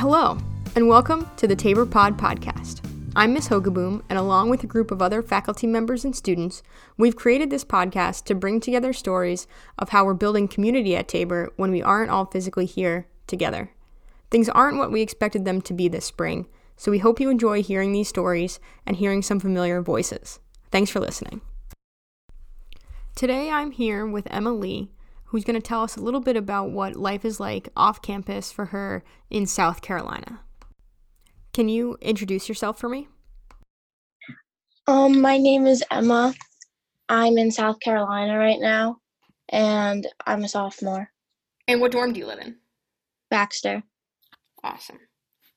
Hello, and welcome to the Tabor Pod podcast. I'm Ms. Hogeboom, and along with a group of other faculty members and students, we've created this podcast to bring together stories of how we're building community at Tabor when we aren't all physically here together. Things aren't what we expected them to be this spring, so we hope you enjoy hearing these stories and hearing some familiar voices. Thanks for listening. Today I'm here with Emma Lee, who's going to tell us a little bit about what life is like off campus for her in South Carolina. Can you introduce yourself for me? My name is Emma. I'm in South Carolina right now, and I'm a sophomore. And what dorm do you live in? Baxter. Awesome.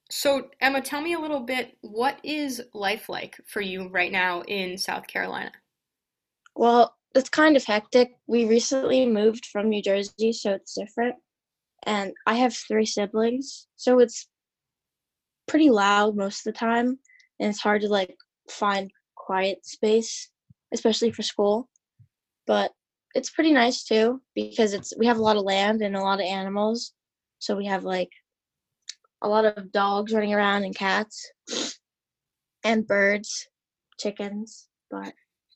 So, Emma, tell me a little bit, what is life like for you right now in South Carolina? Well, it's kind of hectic. We recently moved from New Jersey, so it's different. And I have three siblings, so it's pretty loud most of the time. And it's hard to, find quiet space, especially for school. But it's pretty nice, too, because we have a lot of land and a lot of animals. So we have, a lot of dogs running around and cats and birds, chickens. But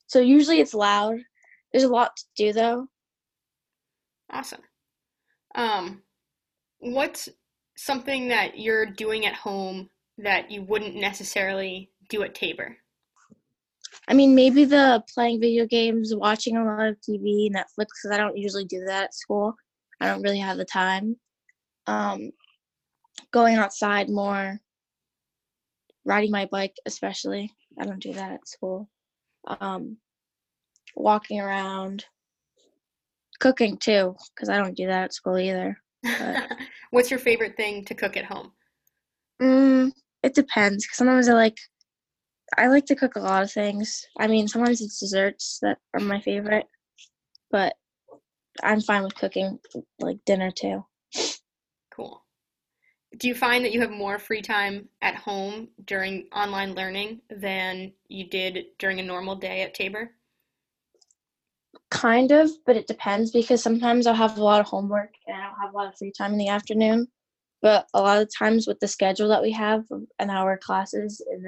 so usually it's loud. There's a lot to do, though. Awesome. What's something that you're doing at home that you wouldn't necessarily do at Tabor? I mean, maybe the playing video games, watching a lot of TV, Netflix, because I don't usually do that at school. I don't really have the time. Going outside more, riding my bike especially. I don't do that at school. Walking around, cooking too, because I don't do that at school either. What's your favorite thing to cook at home? It depends. Sometimes I like to cook a lot of things. I mean, sometimes it's desserts that are my favorite, but I'm fine with cooking dinner too. Cool. Do you find that you have more free time at home during online learning than you did during a normal day at Tabor? Kind of, but it depends, because sometimes I'll have a lot of homework and I don't have a lot of free time in the afternoon. But a lot of times with the schedule that we have, an hour classes and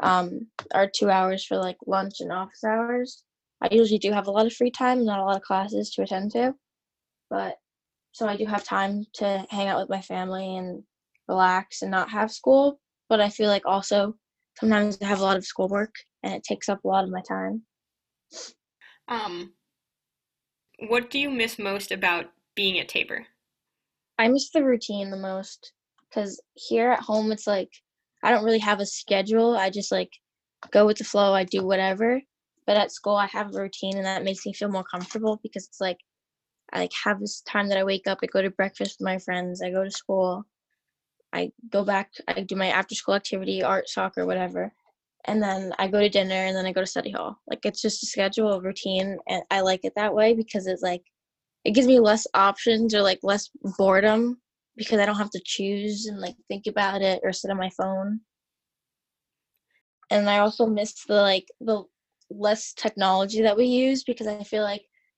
then our 2 hours for lunch and office hours, I usually do have a lot of free time, not a lot of classes to attend to. But so I do have time to hang out with my family and relax and not have school. But I feel also sometimes I have a lot of schoolwork and it takes up a lot of my time. What do you miss most about being at Tabor? I miss the routine the most, because here at home it's I don't really have a schedule. I just go with the flow. I do whatever. But at school I have a routine, and that makes me feel more comfortable, because it's I have this time that I wake up, I go to breakfast with my friends, I go to school, I go back, I do my after-school activity, art, soccer, whatever, and then I go to dinner, and then I go to study hall. It's just a schedule, a routine, and I like it that way, because it's it gives me less options or less boredom, because I don't have to choose and think about it or sit on my phone. And I also miss the the less technology that we use, because I feel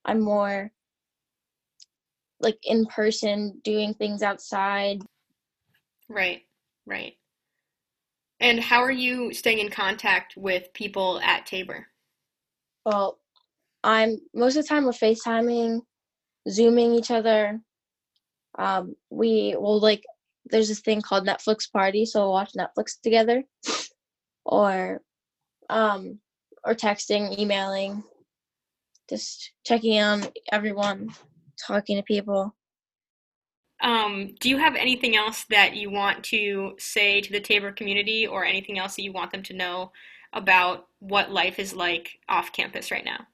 I'm more in person, doing things outside. Right. And how are you staying in contact with people at Tabor? Well, I'm most of the time we're FaceTiming, Zooming each other. We will there's this thing called Netflix Party, so we'll watch Netflix together, or texting, emailing, just checking on everyone, talking to people. Do you have anything else that you want to say to the Tabor community, or anything else that you want them to know about what life is like off campus right now?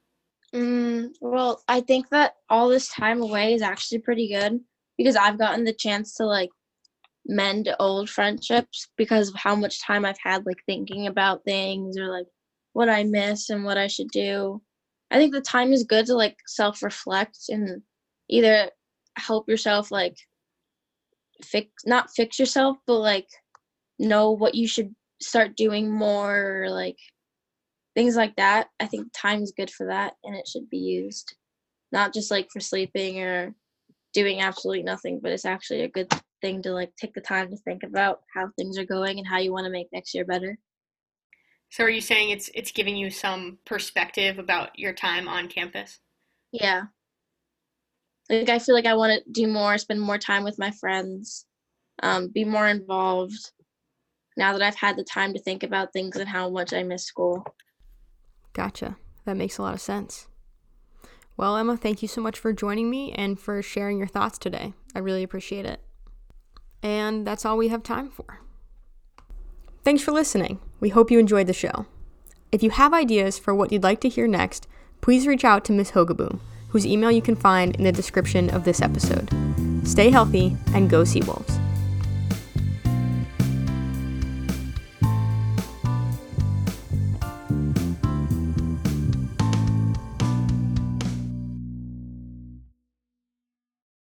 Well, I think that all this time away is actually pretty good, because I've gotten the chance to mend old friendships because of how much time I've had thinking about things or what I miss and what I should do. I think the time is good to self-reflect and either help yourself not fix yourself, but know what you should start doing more, or things like that. I think time is good for that, and it should be used not just for sleeping or doing absolutely nothing, but it's actually a good thing to like take the time to think about how things are going and how you want to make next year better. So are you saying it's giving you some perspective about your time on campus? Yeah. Like, I feel like I want to do more, spend more time with my friends, be more involved now that I've had the time to think about things and how much I miss school. Gotcha. That makes a lot of sense. Well, Emma, thank you so much for joining me and for sharing your thoughts today. I really appreciate it. And that's all we have time for. Thanks for listening. We hope you enjoyed the show. If you have ideas for what you'd like to hear next, please reach out to Ms. Hogeboom, whose email you can find in the description of this episode. Stay healthy and go Seawolves.